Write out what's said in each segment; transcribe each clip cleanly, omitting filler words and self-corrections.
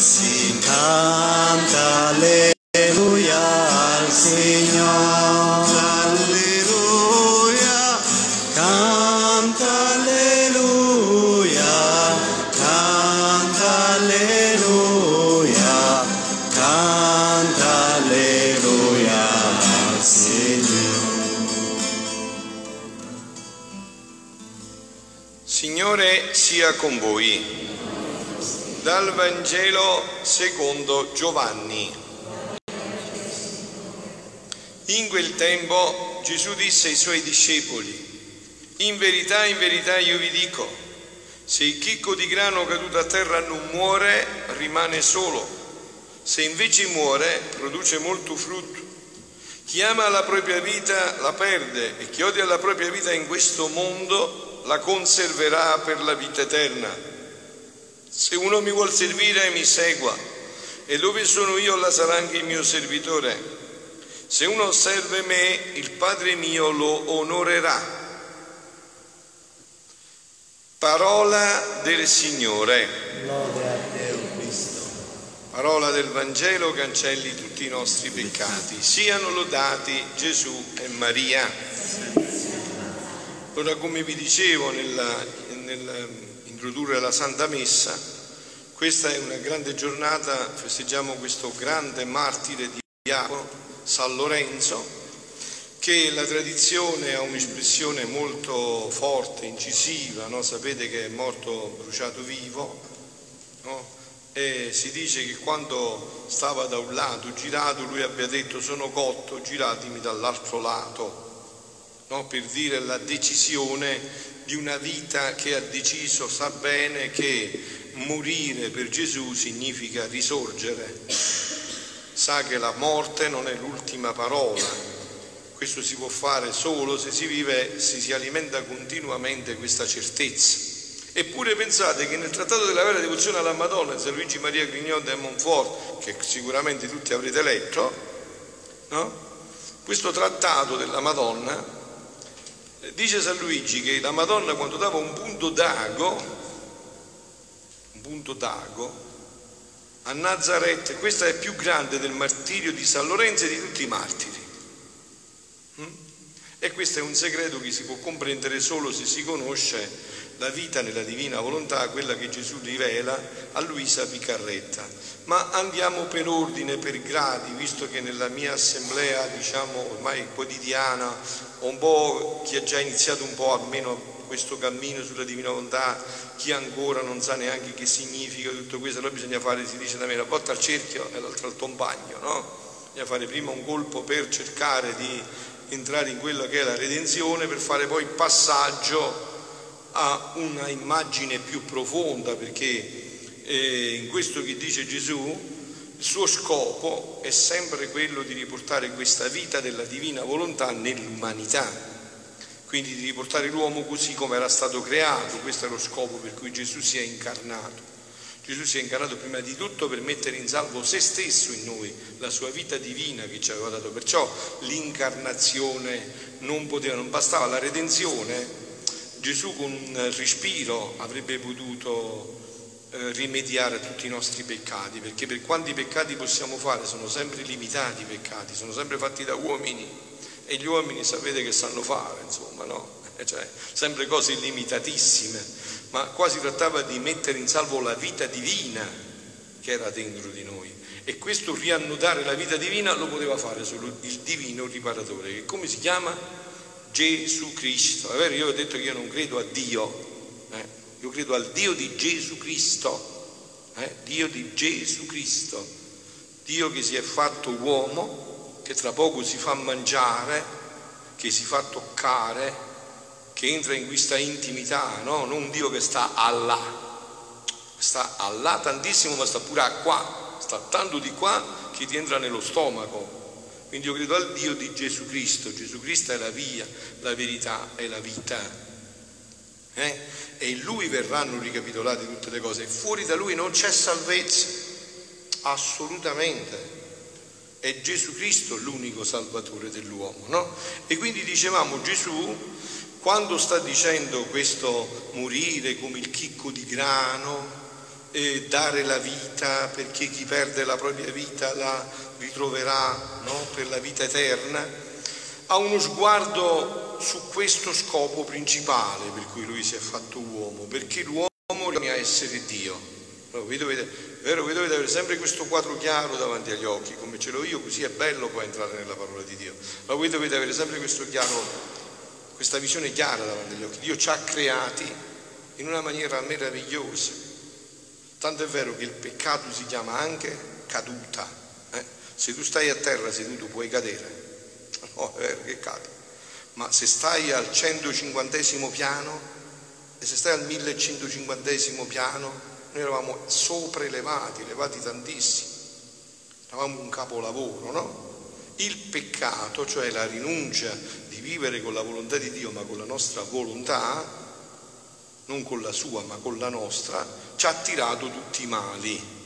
Canta alleluia al Signore, alleluia, canta alleluia, al Signore. Signore sia con voi. Dal Vangelo secondo Giovanni. In quel tempo Gesù disse ai suoi discepoli: in verità io vi dico, se il chicco di grano caduto a terra non muore, rimane solo. Se invece muore, produce molto frutto. Chi ama la propria vita la perde, e chi odia la propria vita in questo mondo la conserverà per la vita eterna. Se uno mi vuol servire, mi segua, e dove sono io là sarà anche il mio servitore. Se uno serve me, il Padre mio lo onorerà. Parola del Signore. Lode a te, o Cristo. Parola del Vangelo cancelli tutti i nostri peccati. Siano lodati Gesù e Maria. Allora, come vi dicevo nell'introdurre la Santa Messa, questa è una grande giornata, festeggiamo questo grande martire di diavolo, San Lorenzo, che la tradizione ha un'espressione molto forte, incisiva, no? Sapete che è morto bruciato vivo, no? E si dice che quando stava da un lato girato lui abbia detto: sono cotto, giratemi dall'altro lato, no? Per dire la decisione di una vita che ha deciso, sa bene che morire per Gesù significa risorgere, sa che la morte non è l'ultima parola, questo si può fare solo se si vive, se si alimenta continuamente questa certezza. Eppure pensate che nel trattato della vera devozione alla Madonna di San Luigi Maria Grignion de Montfort, che sicuramente tutti avrete letto, no? Questo trattato della Madonna, dice San Luigi che la Madonna, quando dava un punto d'ago a Nazareth, questa è più grande del martirio di San Lorenzo e di tutti i martiri. E questo è un segreto che si può comprendere solo se si conosce la vita nella divina volontà, quella che Gesù rivela a Luisa Piccarretta. Ma andiamo per ordine, per gradi, visto che nella mia assemblea, diciamo, ormai quotidiana, un po' chi ha già iniziato un po' almeno questo cammino sulla divina volontà, chi ancora non sa neanche che significa tutto questo, allora bisogna fare, si dice da me, una botta al cerchio e l'altra al tombagno, no? Bisogna fare prima un colpo per cercare di entrare in quella che è la redenzione, per fare poi il passaggio a una immagine più profonda, perché in questo che dice Gesù il suo scopo è sempre quello di riportare questa vita della divina volontà nell'umanità, quindi di riportare l'uomo così come era stato creato. Questo è lo scopo per cui Gesù si è incarnato. Gesù si è incarnato prima di tutto per mettere in salvo se stesso in noi, la sua vita divina che ci aveva dato. Perciò l'incarnazione non bastava la redenzione. Gesù con un respiro avrebbe potuto rimediare a tutti i nostri peccati, perché per quanti peccati possiamo fare, sono sempre limitati i peccati, sono sempre fatti da uomini, e gli uomini sapete che sanno fare, insomma, no? Cioè, sempre cose limitatissime, ma qua si trattava di mettere in salvo la vita divina che era dentro di noi, e questo riannodare la vita divina lo poteva fare solo il divino riparatore, che come si chiama? Gesù Cristo. È vero, io ho detto che io non credo a Dio, io credo al Dio di Gesù Cristo, Dio di Gesù Cristo, Dio che si è fatto uomo, che tra poco si fa mangiare, che si fa toccare, che entra in questa intimità, no? Non Dio che sta là tantissimo, ma sta pure qua, sta tanto di qua che ti entra nello stomaco. Quindi io credo al Dio di Gesù Cristo. Gesù Cristo è la via, la verità e la vita. E in Lui verranno ricapitolate tutte le cose. Fuori da Lui non c'è salvezza, assolutamente. È Gesù Cristo l'unico salvatore dell'uomo, no? E quindi dicevamo, Gesù, quando sta dicendo questo morire come il chicco di grano, dare la vita, perché chi perde la propria vita la ritroverà, no? Per la vita eterna, ha uno sguardo su questo scopo principale per cui lui si è fatto uomo, perché l'uomo è essere Dio. No, voi dovete avere sempre questo quadro chiaro davanti agli occhi, come ce l'ho io, così è bello poi entrare nella parola di Dio. Ma voi dovete avere sempre questo chiaro, questa visione chiara davanti agli occhi. Dio ci ha creati in una maniera meravigliosa. Tanto è vero che il peccato si chiama anche caduta. Se tu stai a terra seduto puoi cadere, no, è vero che cadi, ma se stai al 150° piano e se stai al 1150° piano, noi eravamo sopraelevati, elevati tantissimo, eravamo un capolavoro, no? Il peccato, cioè la rinuncia di vivere con la volontà di Dio, ma con la nostra volontà, non con la sua, ma con la nostra, ci ha attirato tutti i mali.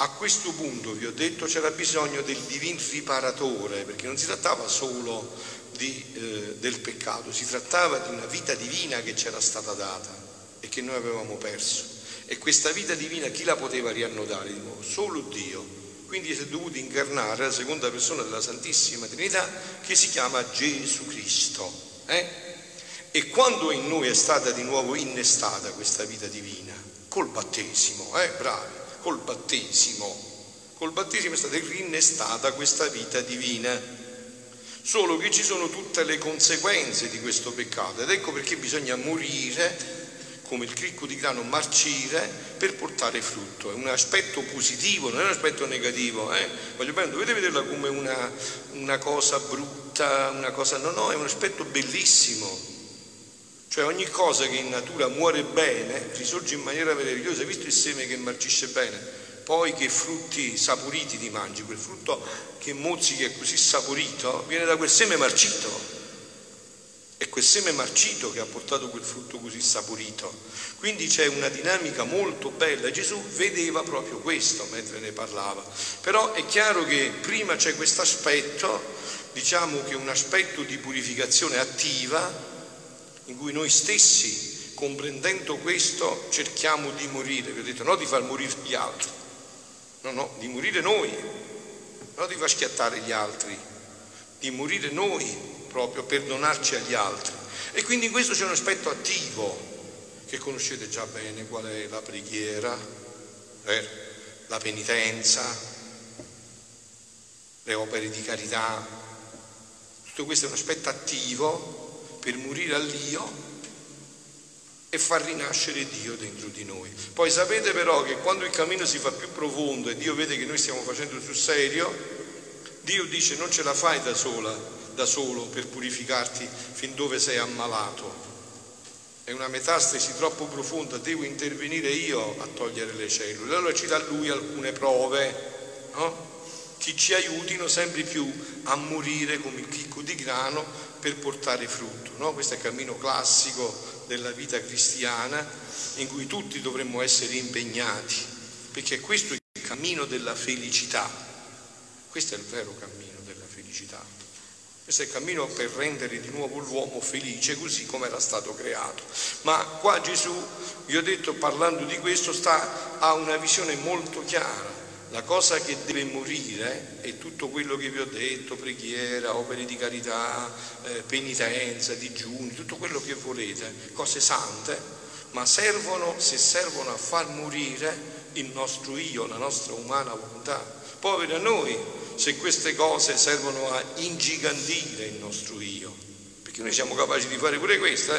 A questo punto, vi ho detto, c'era bisogno del divin riparatore, perché non si trattava solo del peccato, si trattava di una vita divina che c'era stata data e che noi avevamo perso. E questa vita divina chi la poteva riannodare di nuovo? Solo Dio. Quindi si è dovuto incarnare la seconda persona della Santissima Trinità, che si chiama Gesù Cristo. E quando in noi è stata di nuovo innestata questa vita divina? Col battesimo, bravi, col battesimo. Col battesimo è stata rinnestata questa vita divina. Solo che ci sono tutte le conseguenze di questo peccato, ed ecco perché bisogna morire come il chicco di grano, marcire per portare frutto. È un aspetto positivo, non è un aspetto negativo. Voglio bene, dovete vederla come una cosa brutta, una cosa. No, no, è un aspetto bellissimo. Cioè ogni cosa che in natura muore bene risorge in maniera meravigliosa. Hai visto il seme che marcisce bene? Poi che frutti saporiti ti mangi, quel frutto che mozzica è così saporito viene da quel seme marcito. È quel seme marcito che ha portato quel frutto così saporito. Quindi c'è una dinamica molto bella. Gesù vedeva proprio questo mentre ne parlava. Però è chiaro che prima c'è questo aspetto, diciamo che un aspetto di purificazione attiva, in cui noi stessi, comprendendo questo, cerchiamo di morire. Vi ho detto, no di far morire gli altri, no, no, di morire noi, no di far schiattare gli altri, di morire noi, proprio per donarci agli altri. E quindi in questo c'è un aspetto attivo che conoscete già bene, qual è la preghiera, la penitenza, le opere di carità. Tutto questo è un aspetto attivo per morire all'io e far rinascere Dio dentro di noi. Poi sapete però che quando il cammino si fa più profondo e Dio vede che noi stiamo facendo sul serio, Dio dice non ce la fai da solo per purificarti fin dove sei ammalato, è una metastasi troppo profonda, devo intervenire io a togliere le cellule. Allora ci dà lui alcune prove, no? Che ci aiutino sempre più a morire come il chicco di grano per portare frutto, no? Questo è il cammino classico della vita cristiana, in cui tutti dovremmo essere impegnati, perché questo è il cammino della felicità, questo è il vero cammino della felicità. Questo è il cammino per rendere di nuovo l'uomo felice così come era stato creato. Ma qua Gesù, vi ho detto, parlando di questo, ha una visione molto chiara. La cosa che deve morire è tutto quello che vi ho detto, preghiera, opere di carità, penitenza, digiuni, tutto quello che volete, cose sante, ma servono, se servono a far morire il nostro io, la nostra umana volontà. Poveri a noi se queste cose servono a ingigantire il nostro io, perché noi siamo capaci di fare pure questa,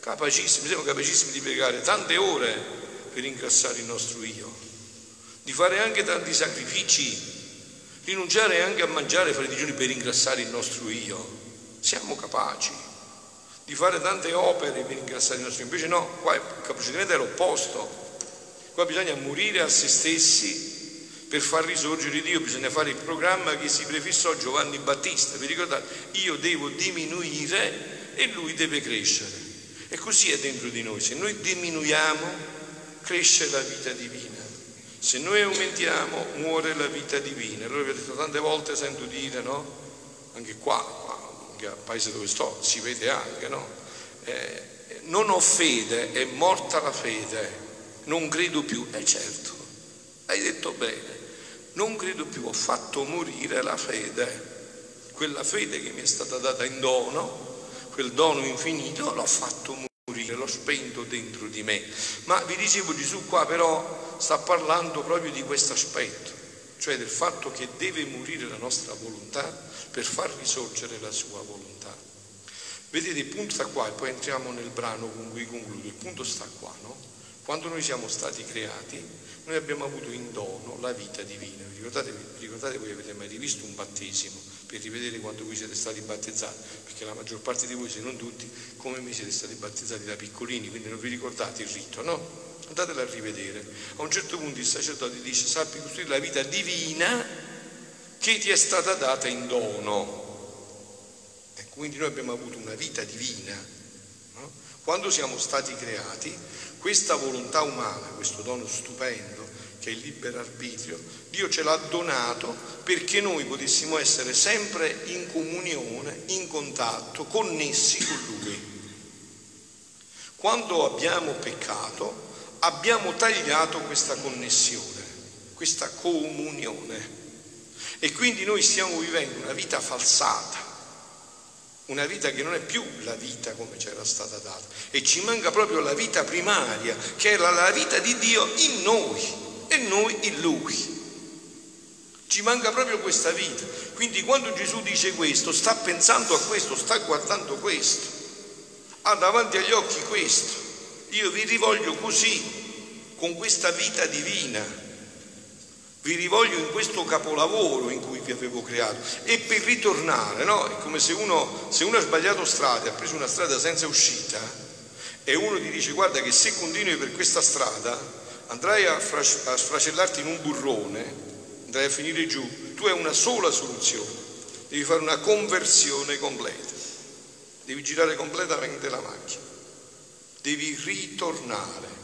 capacissimi, siamo capacissimi di pregare tante ore per ingrassare il nostro io, di fare anche tanti sacrifici, rinunciare anche a mangiare e fare digiuni per ingrassare il nostro io. Siamo capaci di fare tante opere per ingrassare il nostro io. Invece no, qua il procedimento è l'opposto, qua bisogna morire a se stessi. Per far risorgere Dio bisogna fare il programma che si prefissò Giovanni Battista. Vi ricordate? Io devo diminuire e lui deve crescere. E così è dentro di noi. Se noi diminuiamo, cresce la vita divina. Se noi aumentiamo, muore la vita divina. Allora vi ho detto, tante volte sento dire, no? Anche qua anche al paese dove sto, si vede anche, no? Non ho fede, è morta la fede. non credo più. E certo, hai detto bene, non credo più, ho fatto morire la fede, quella fede che mi è stata data in dono, quel dono infinito, l'ho fatto morire, l'ho spento dentro di me. Ma vi dicevo, Gesù qua però sta parlando proprio di questo aspetto, cioè del fatto che deve morire la nostra volontà per far risorgere la sua volontà. Vedete, il punto sta qua, e poi entriamo nel brano con cui concludo, il punto sta qua, no? Quando noi siamo stati creati, noi abbiamo avuto in dono la vita divina. Ricordate voi avete mai rivisto un battesimo, per rivedere quando voi siete stati battezzati, perché la maggior parte di voi, se non tutti, come me, siete stati battezzati da piccolini, quindi non vi ricordate il rito, no? Andatela a rivedere. A un certo punto il sacerdote dice: sappi costruire la vita divina che ti è stata data in dono. Ecco, quindi noi abbiamo avuto una vita divina, no? Quando siamo stati creati, questa volontà umana, questo dono stupendo che è il libero arbitrio, Dio ce l'ha donato perché noi potessimo essere sempre in comunione, in contatto, connessi con Lui. Quando abbiamo peccato, abbiamo tagliato questa connessione, questa comunione, e quindi noi stiamo vivendo una vita falsata, una vita che non è più la vita come c'era stata data, e ci manca proprio la vita primaria, che era la vita di Dio in noi e noi in Lui. Ci manca proprio questa vita. Quindi quando Gesù dice questo, sta pensando a questo, sta guardando questo, ha davanti agli occhi questo: io vi rivoglio così, con questa vita divina, vi rivoglio in questo capolavoro in cui vi avevo creato. E per ritornare, no? È come se uno ha sbagliato strada, ha preso una strada senza uscita, e uno ti dice: guarda che se continui per questa strada andrai a sfracellarti in un burrone, andrai a finire giù. Tu hai una sola soluzione, devi fare una conversione completa, devi girare completamente la macchina, devi ritornare.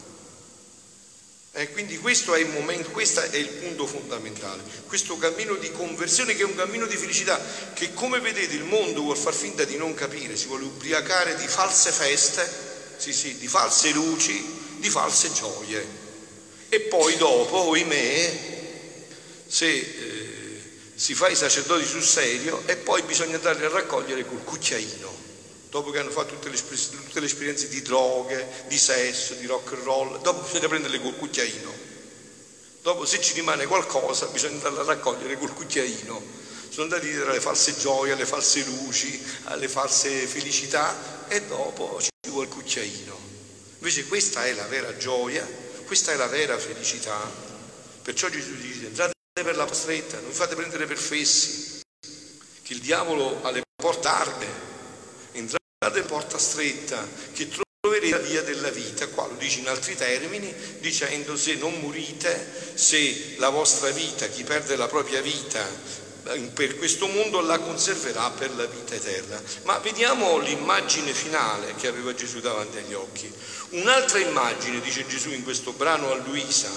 E quindi questo è il momento, questo è il punto fondamentale, questo cammino di conversione, che è un cammino di felicità, che come vedete il mondo vuol far finta di non capire, si vuole ubriacare di false feste, sì, di false luci, di false gioie, e poi dopo, ohimè, se si fa i sacerdoti sul serio, e poi bisogna andarli a raccogliere col cucchiaino, dopo che hanno fatto tutte le esperienze di droghe, di sesso, di rock and roll. Dopo bisogna prenderle col cucchiaino, dopo se ci rimane qualcosa bisogna andarla a raccogliere col cucchiaino. Sono andati dietro alle false gioie, alle false luci, alle false felicità, e dopo ci vuole il cucchiaino. Invece questa è la vera gioia, questa è la vera felicità. Perciò Gesù dice: entrate per la stretta, non vi fate prendere per fessi, che il diavolo alle porte arde. Entrate porta stretta, che troverete la via della vita. Qua lo dice in altri termini, dicendo: se non morite, se la vostra vita, chi perde la propria vita per questo mondo la conserverà per la vita eterna. Ma vediamo l'immagine finale che aveva Gesù davanti agli occhi. Un'altra immagine, dice Gesù in questo brano a Luisa,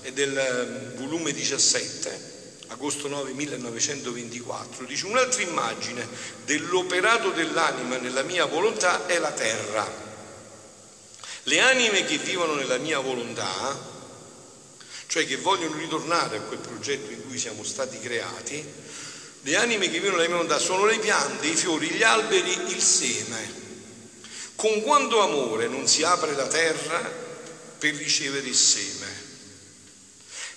è del volume 17, agosto 9, 1924, dice: un'altra immagine dell'operato dell'anima nella mia volontà è la terra. Le anime che vivono nella mia volontà, cioè che vogliono ritornare a quel progetto in cui siamo stati creati, le anime che vivono nella mia volontà sono le piante, i fiori, gli alberi, il seme. Con quanto amore non si apre la terra per ricevere il seme,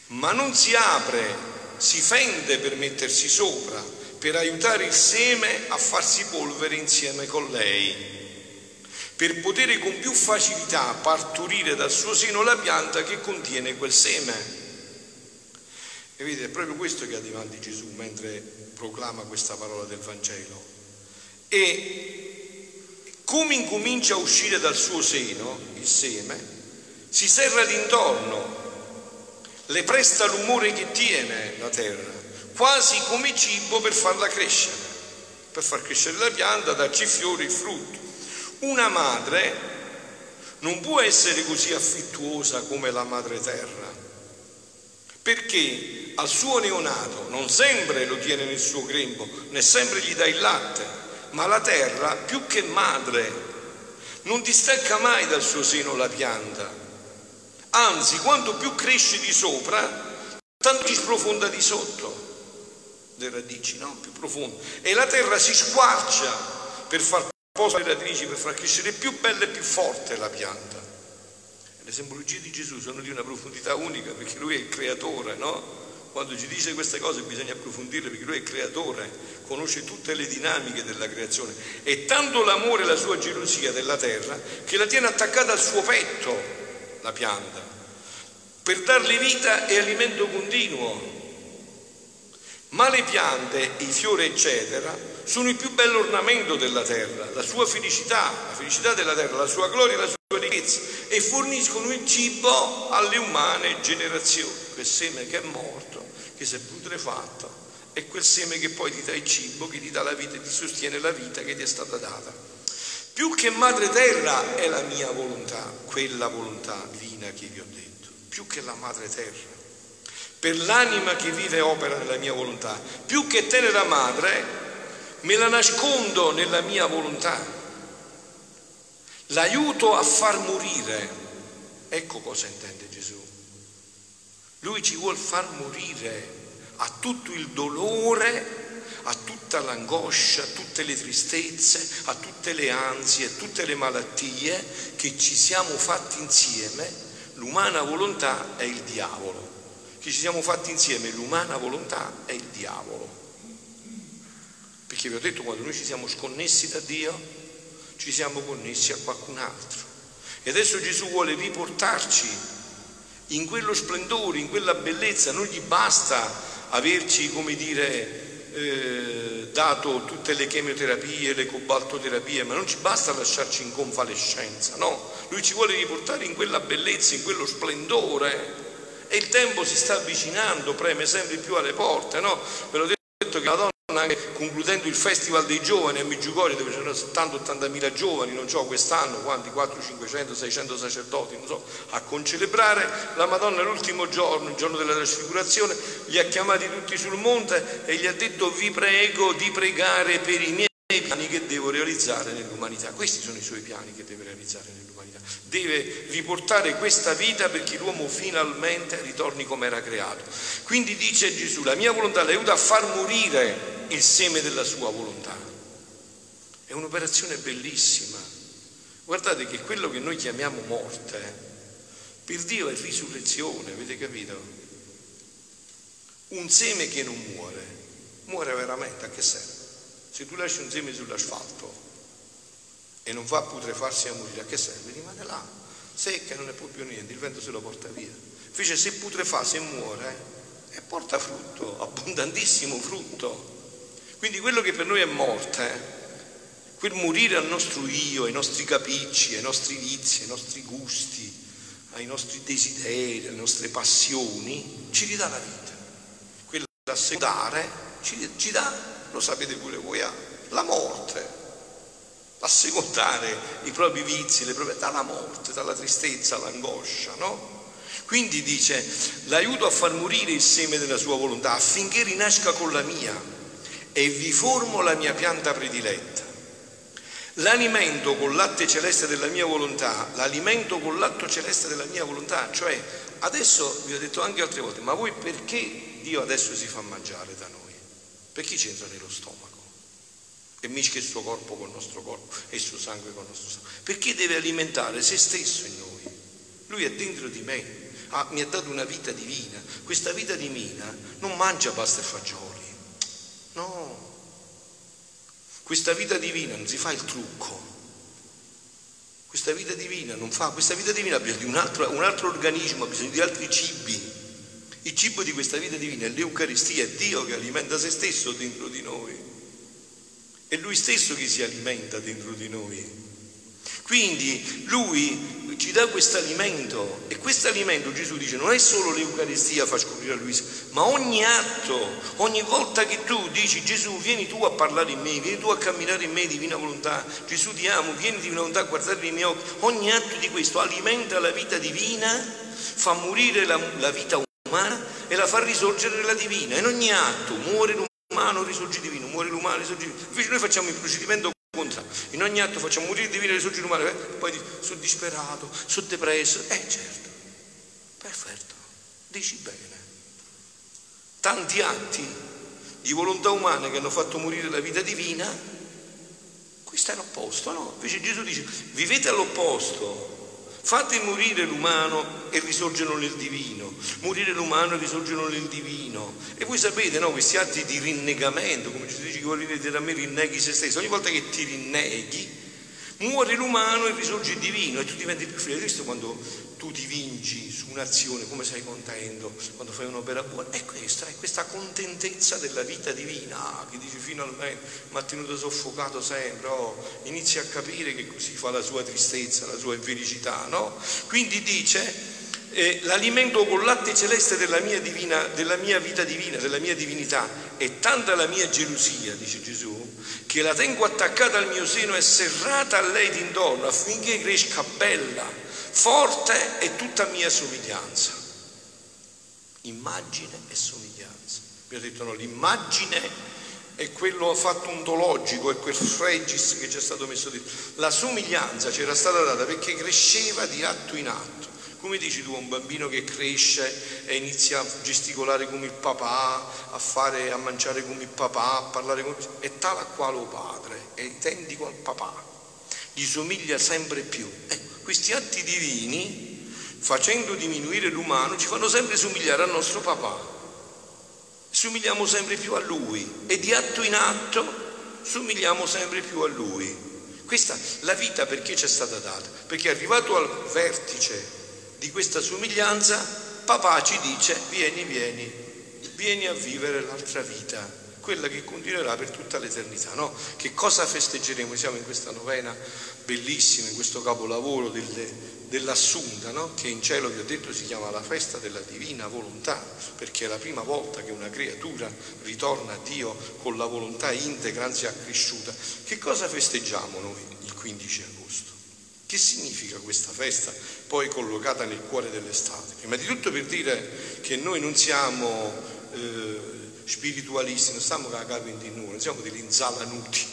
ma non si apre, si fende per mettersi sopra, per aiutare il seme a farsi polvere insieme con lei, per poter con più facilità partorire dal suo seno la pianta che contiene quel seme. E vedete, è proprio questo che ha davanti Gesù mentre proclama questa parola del Vangelo. E come incomincia a uscire dal suo seno il seme, si serra d'intorno, le presta l'umore che tiene la terra, quasi come cibo per farla crescere, per far crescere la pianta, darci fiori e frutto. Una madre non può essere così affettuosa come la madre terra, perché al suo neonato non sempre lo tiene nel suo grembo, né sempre gli dà il latte, ma la terra, più che madre, non distacca mai dal suo seno la pianta, anzi quanto più cresce di sopra, tanto si sprofonda di sotto, le radici, no? Più profonde, e la terra si squarcia per far posare le radici, per far crescere più bella e più forte la pianta. Le simbologie di Gesù sono di una profondità unica, perché lui è il creatore, no? Quando ci dice queste cose bisogna approfondirle, perché lui è il creatore, conosce tutte le dinamiche della creazione, e tanto l'amore e la sua gelosia della terra che la tiene attaccata al suo petto, la pianta, per darle vita e alimento continuo. Ma le piante, i fiori eccetera, sono il più bello ornamento della terra, la sua felicità, la felicità della terra, la sua gloria e la sua ricchezza, e forniscono il cibo alle umane generazioni. Quel seme che è morto, che si è putrefatto, è quel seme che poi ti dà il cibo, che ti dà la vita e ti sostiene la vita che ti è stata data. Più che madre terra è la mia volontà, quella volontà divina che vi ho detto, più che la madre terra, per l'anima che vive e opera nella mia volontà, più che tenera madre me la nascondo nella mia volontà, l'aiuto a far morire. Ecco cosa intende Gesù. Lui ci vuol far morire a tutto il dolore, a tutta l'angoscia, a tutte le tristezze, a tutte le ansie, a tutte le malattie che ci siamo fatti insieme. L'umana volontà è il diavolo. Che ci siamo fatti insieme, l'umana volontà è il diavolo. Perché vi ho detto, quando noi ci siamo sconnessi da Dio, ci siamo connessi a qualcun altro. E adesso Gesù vuole riportarci in quello splendore, in quella bellezza. Non gli basta averci, come dire, dato tutte le chemioterapie, le cobaltoterapie, ma non ci basta lasciarci in convalescenza, no? Lui ci vuole riportare in quella bellezza, in quello splendore. E il tempo si sta avvicinando, preme sempre più alle porte, no? Ve l'ho detto che la donna, anche concludendo il festival dei giovani a Medjugorje, dove c'erano 70-80.000 giovani, non so quest'anno quanti, 400-500-600 sacerdoti, non so, a concelebrare la Madonna, l'ultimo giorno, il giorno della trasfigurazione, li ha chiamati tutti sul monte e gli ha detto: vi prego di pregare per i miei piani che devo realizzare nell'umanità. Questi sono i suoi piani che deve realizzare nell'umanità, deve riportare questa vita perché l'uomo finalmente ritorni come era creato. Quindi dice Gesù: la mia volontà l'aiuta a far morire il seme della sua volontà. È un'operazione bellissima. Guardate che quello che noi chiamiamo morte per Dio è risurrezione, avete capito? Un seme che non muore, muore veramente, a che serve? Se tu lasci un seme sull'asfalto e non va a putrefarsi a morire, a che serve? Rimane là, secca, non ne può più niente, il vento se lo porta via. Invece se putrefarsi e muore, e porta frutto, abbondantissimo frutto. Quindi quello che per noi è morte, quel morire al nostro io, ai nostri capricci, ai nostri vizi, ai nostri gusti, ai nostri desideri, alle nostre passioni, ci ridà la vita. Quella da secondare ci dà, lo sapete pure voi, la morte. A secondare i propri vizi, le proprie, dalla morte, dalla tristezza, all'angoscia, no? Quindi dice: l'aiuto a far morire il seme della sua volontà affinché rinasca con la mia, e vi formo la mia pianta prediletta. L'alimento con latte celeste della mia volontà, l'alimento con latte celeste della mia volontà, cioè adesso vi ho detto anche altre volte, ma voi perché Dio adesso si fa mangiare da noi? Perché c'entra nello stomaco? E mischia il suo corpo col nostro corpo e il suo sangue col nostro sangue. Perché deve alimentare se stesso in noi? Lui è dentro di me. Ah, mi ha dato una vita divina. Questa vita divina non mangia pasta e fagioli, no. Questa vita divina non si fa il trucco. Questa vita divina non fa. Questa vita divina ha bisogno di un altro organismo, ha bisogno di altri cibi. Il cibo di questa vita divina è l'Eucaristia, è Dio che alimenta se stesso dentro di noi. È Lui stesso che si alimenta dentro di noi. Quindi Lui ci dà questo alimento, e questo alimento, Gesù dice, non è solo l'Eucaristia, fa scoprire a Luisa, ma ogni atto, ogni volta che tu dici: Gesù, vieni tu a parlare in me, vieni tu a camminare in me, divina volontà, Gesù ti amo, vieni divina volontà a guardare nei miei occhi, ogni atto di questo alimenta la vita divina, fa morire la vita umana e la fa risorgere la divina. In ogni atto muore l'umano, risorge divino, muore l'umano, risorge divino. Invece noi facciamo il procedimento contrario. In ogni atto facciamo morire divino e risorgere l'umano, poi dici: sono disperato, sono depresso, certo, Perfetto, dici bene. Tanti atti di volontà umana che hanno fatto morire la vita divina, qui sta l'opposto, no? Invece Gesù dice, vivete all'opposto. Fate morire l'umano e risorgono nel divino, morire l'umano e risorgono nel divino. E voi sapete, no, questi atti di rinnegamento, come Gesù dice che vuol dire da me rinneghi se stesso, ogni volta che ti rinneghi, muore l'umano e risorge il divino e tu diventi più figlio di Cristo quando tu ti vinci su un'azione, come sei contento, quando fai un'opera buona. È questa contentezza della vita divina, che dici finalmente mi ha tenuto soffocato sempre, inizia a capire che così fa la sua tristezza, la sua infelicità, no? Quindi dice l'alimento con latte celeste della mia vita divina, della mia divinità, è tanta la mia gelosia, dice Gesù, che la tengo attaccata al mio seno e serrata a lei d'intorno affinché cresca bella, forte e tutta mia somiglianza. Immagine e somiglianza. Vi ho detto, no, l'immagine è quello fatto ontologico, è quel fregis che ci è stato messo dentro. La somiglianza c'era stata data perché cresceva di atto in atto. Come dici tu a un bambino che cresce e inizia a gesticolare come il papà, a mangiare come il papà, a parlare come il papà, è tale a quale padre, è identico al papà, gli somiglia sempre più. Questi atti divini, facendo diminuire l'umano, ci fanno sempre somigliare al nostro papà, somigliamo sempre più a lui e di atto in atto somigliamo sempre più a lui. Questa la vita perché ci è stata data? Perché è arrivato al vertice di questa somiglianza, papà ci dice vieni a vivere l'altra vita, quella che continuerà per tutta l'eternità, no? Che cosa festeggeremo? Siamo in questa novena bellissima, in questo capolavoro dell'Assunta, no? Che in cielo, vi ho detto, si chiama la festa della divina volontà, perché è la prima volta che una creatura ritorna a Dio con la volontà integra, anzi accresciuta. Che cosa festeggiamo noi il 15 agosto? Che significa questa festa poi collocata nel cuore dell'estate? Prima di tutto per dire che noi non siamo spiritualisti, non stiamo cagando in nulla, non siamo degli inzalanuti.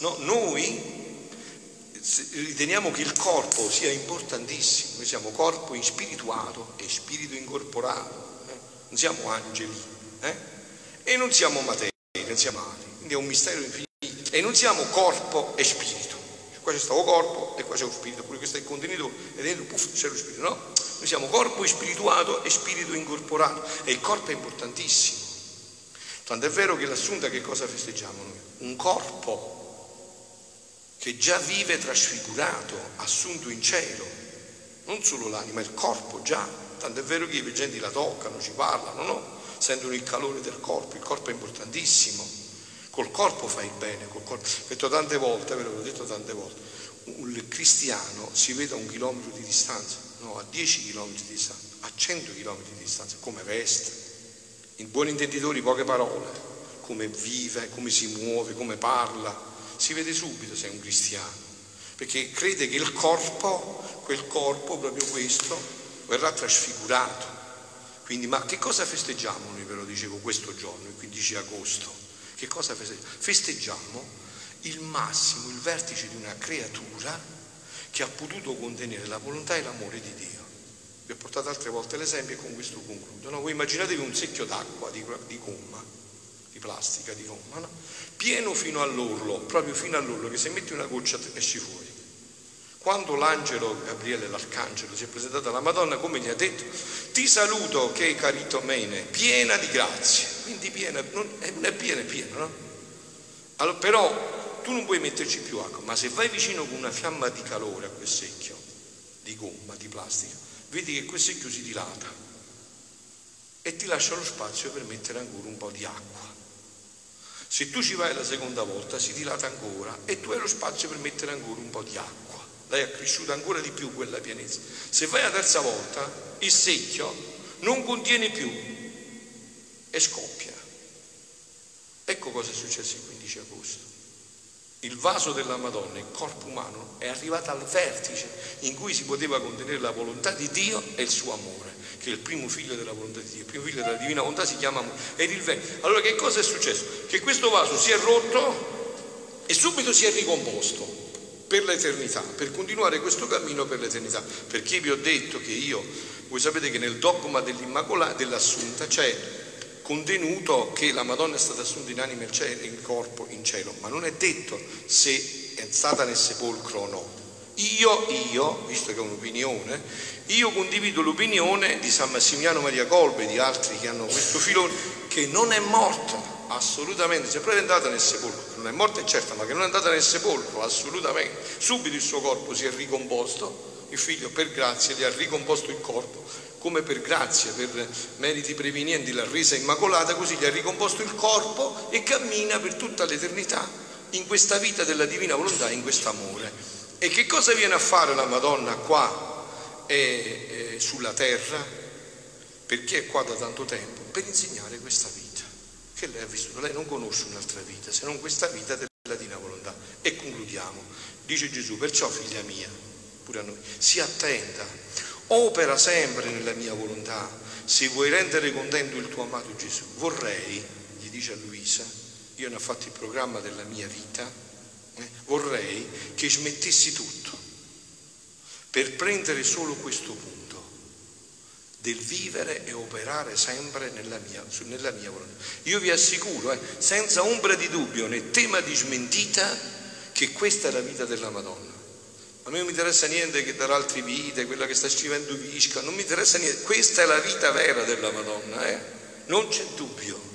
No, noi riteniamo che il corpo sia importantissimo, noi siamo corpo inspirituato e spirito incorporato, non siamo angeli e non siamo materia, non siamo mali, quindi è un mistero infinito e non siamo corpo e spirito. Qua c'è stato corpo e qua c'è lo spirito, pure questo è il contenitore e dentro puff, c'è lo spirito, no? Noi siamo corpo spirituato e spirito incorporato e il corpo è importantissimo. Tanto è vero che l'Assunta che cosa festeggiamo noi? Un corpo che già vive trasfigurato, assunto in cielo, non solo l'anima, il corpo già. Tanto è vero che i veggenti la toccano, ci parlano, no? Sentono il calore del corpo, il corpo è importantissimo. Col corpo fai bene, col corpo. Ve l'ho detto tante volte, un cristiano si vede a 1 chilometro di distanza, no, a 10 chilometri di distanza, a 100 chilometri di distanza, come veste, in buoni intenditori poche parole, come vive, come si muove, come parla, si vede subito se è un cristiano, perché crede che il corpo, quel corpo, proprio questo, verrà trasfigurato. Quindi, ma che cosa festeggiamo noi, ve lo dicevo, questo giorno, il 15 agosto? Che cosa festeggiamo? Festeggiamo il massimo, il vertice di una creatura che ha potuto contenere la volontà e l'amore di Dio. Vi ho portato altre volte l'esempio e con questo concludo. No? Voi immaginatevi un secchio d'acqua di gomma, di plastica, di gomma, no? Pieno fino all'orlo, proprio fino all'orlo, che se metti una goccia esci fuori. Quando l'angelo Gabriele, l'arcangelo, si è presentato alla Madonna, come gli ha detto? Ti saluto, che caritomene, piena di grazie. Quindi piena, non è piena, no? Allora, però tu non puoi metterci più acqua, ma se vai vicino con una fiamma di calore a quel secchio, di gomma, di plastica, vedi che quel secchio si dilata e ti lascia lo spazio per mettere ancora un po' di acqua. Se tu ci vai la seconda volta si dilata ancora e tu hai lo spazio per mettere ancora un po' di acqua. L'hai accresciuta ancora di più quella pienezza. Se vai la terza volta, il secchio non contiene più e scoppia. Ecco cosa è successo il 15 agosto. Il vaso della Madonna, il corpo umano, è arrivato al vertice in cui si poteva contenere la volontà di Dio e il suo amore, che è il primo figlio della volontà di Dio, il primo figlio della divina volontà si chiama amore. Ed il vertice. Allora che cosa è successo? Che questo vaso si è rotto e subito si è ricomposto. Per l'eternità, per continuare questo cammino per l'eternità, perché vi ho detto che io Voi sapete che nel dogma dell'Immacolata, dell'Assunta, c'è contenuto che la Madonna è stata assunta in anima e in corpo in cielo, ma non è detto se è stata nel sepolcro o no. Io, visto che è un'opinione, io condivido l'opinione di San Massimiliano Maria Colbe e di altri che hanno questo filone, che non è morta assolutamente, sempre è andata nel sepolcro, non è morta è certa, ma che non è andata nel sepolcro assolutamente. Subito il suo corpo si è ricomposto, il figlio per grazia gli ha ricomposto il corpo, come per grazia, per meriti prevenienti l'ha resa immacolata, così gli ha ricomposto il corpo e cammina per tutta l'eternità in questa vita della divina volontà, in quest'amore. E che cosa viene a fare la Madonna qua sulla terra? Perché è qua da tanto tempo? Per insegnare questa vita che lei ha vissuto. Lei non conosce un'altra vita se non questa vita della divina volontà. E concludiamo, dice Gesù: perciò, figlia mia, pure a noi, si attenta, opera sempre nella mia volontà, se vuoi rendere contento il tuo amato Gesù. Vorrei, gli dice a Luisa, io ne ho fatto il programma della mia vita, vorrei che smettessi tutto per prendere solo questo punto del vivere e operare sempre nella mia volontà. Io vi assicuro, senza ombra di dubbio né tema di smentita, che questa è la vita della Madonna. A me non mi interessa niente che darà altre vite, quella che sta scrivendo Visca, non mi interessa niente. Questa è la vita vera della Madonna, non c'è dubbio.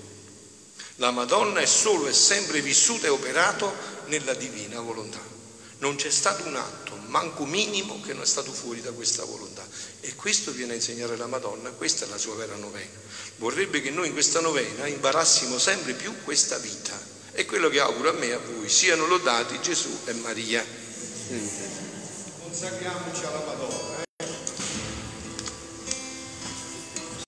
La Madonna è solo e sempre vissuta e operato nella divina volontà. Non c'è stato un atto, manco minimo, che non è stato fuori da questa volontà. E questo viene a insegnare la Madonna, questa è la sua vera novena. Vorrebbe che noi in questa novena imparassimo sempre più questa vita. È quello che auguro a me e a voi. Siano lodati Gesù e Maria. Consacriamoci alla Madonna.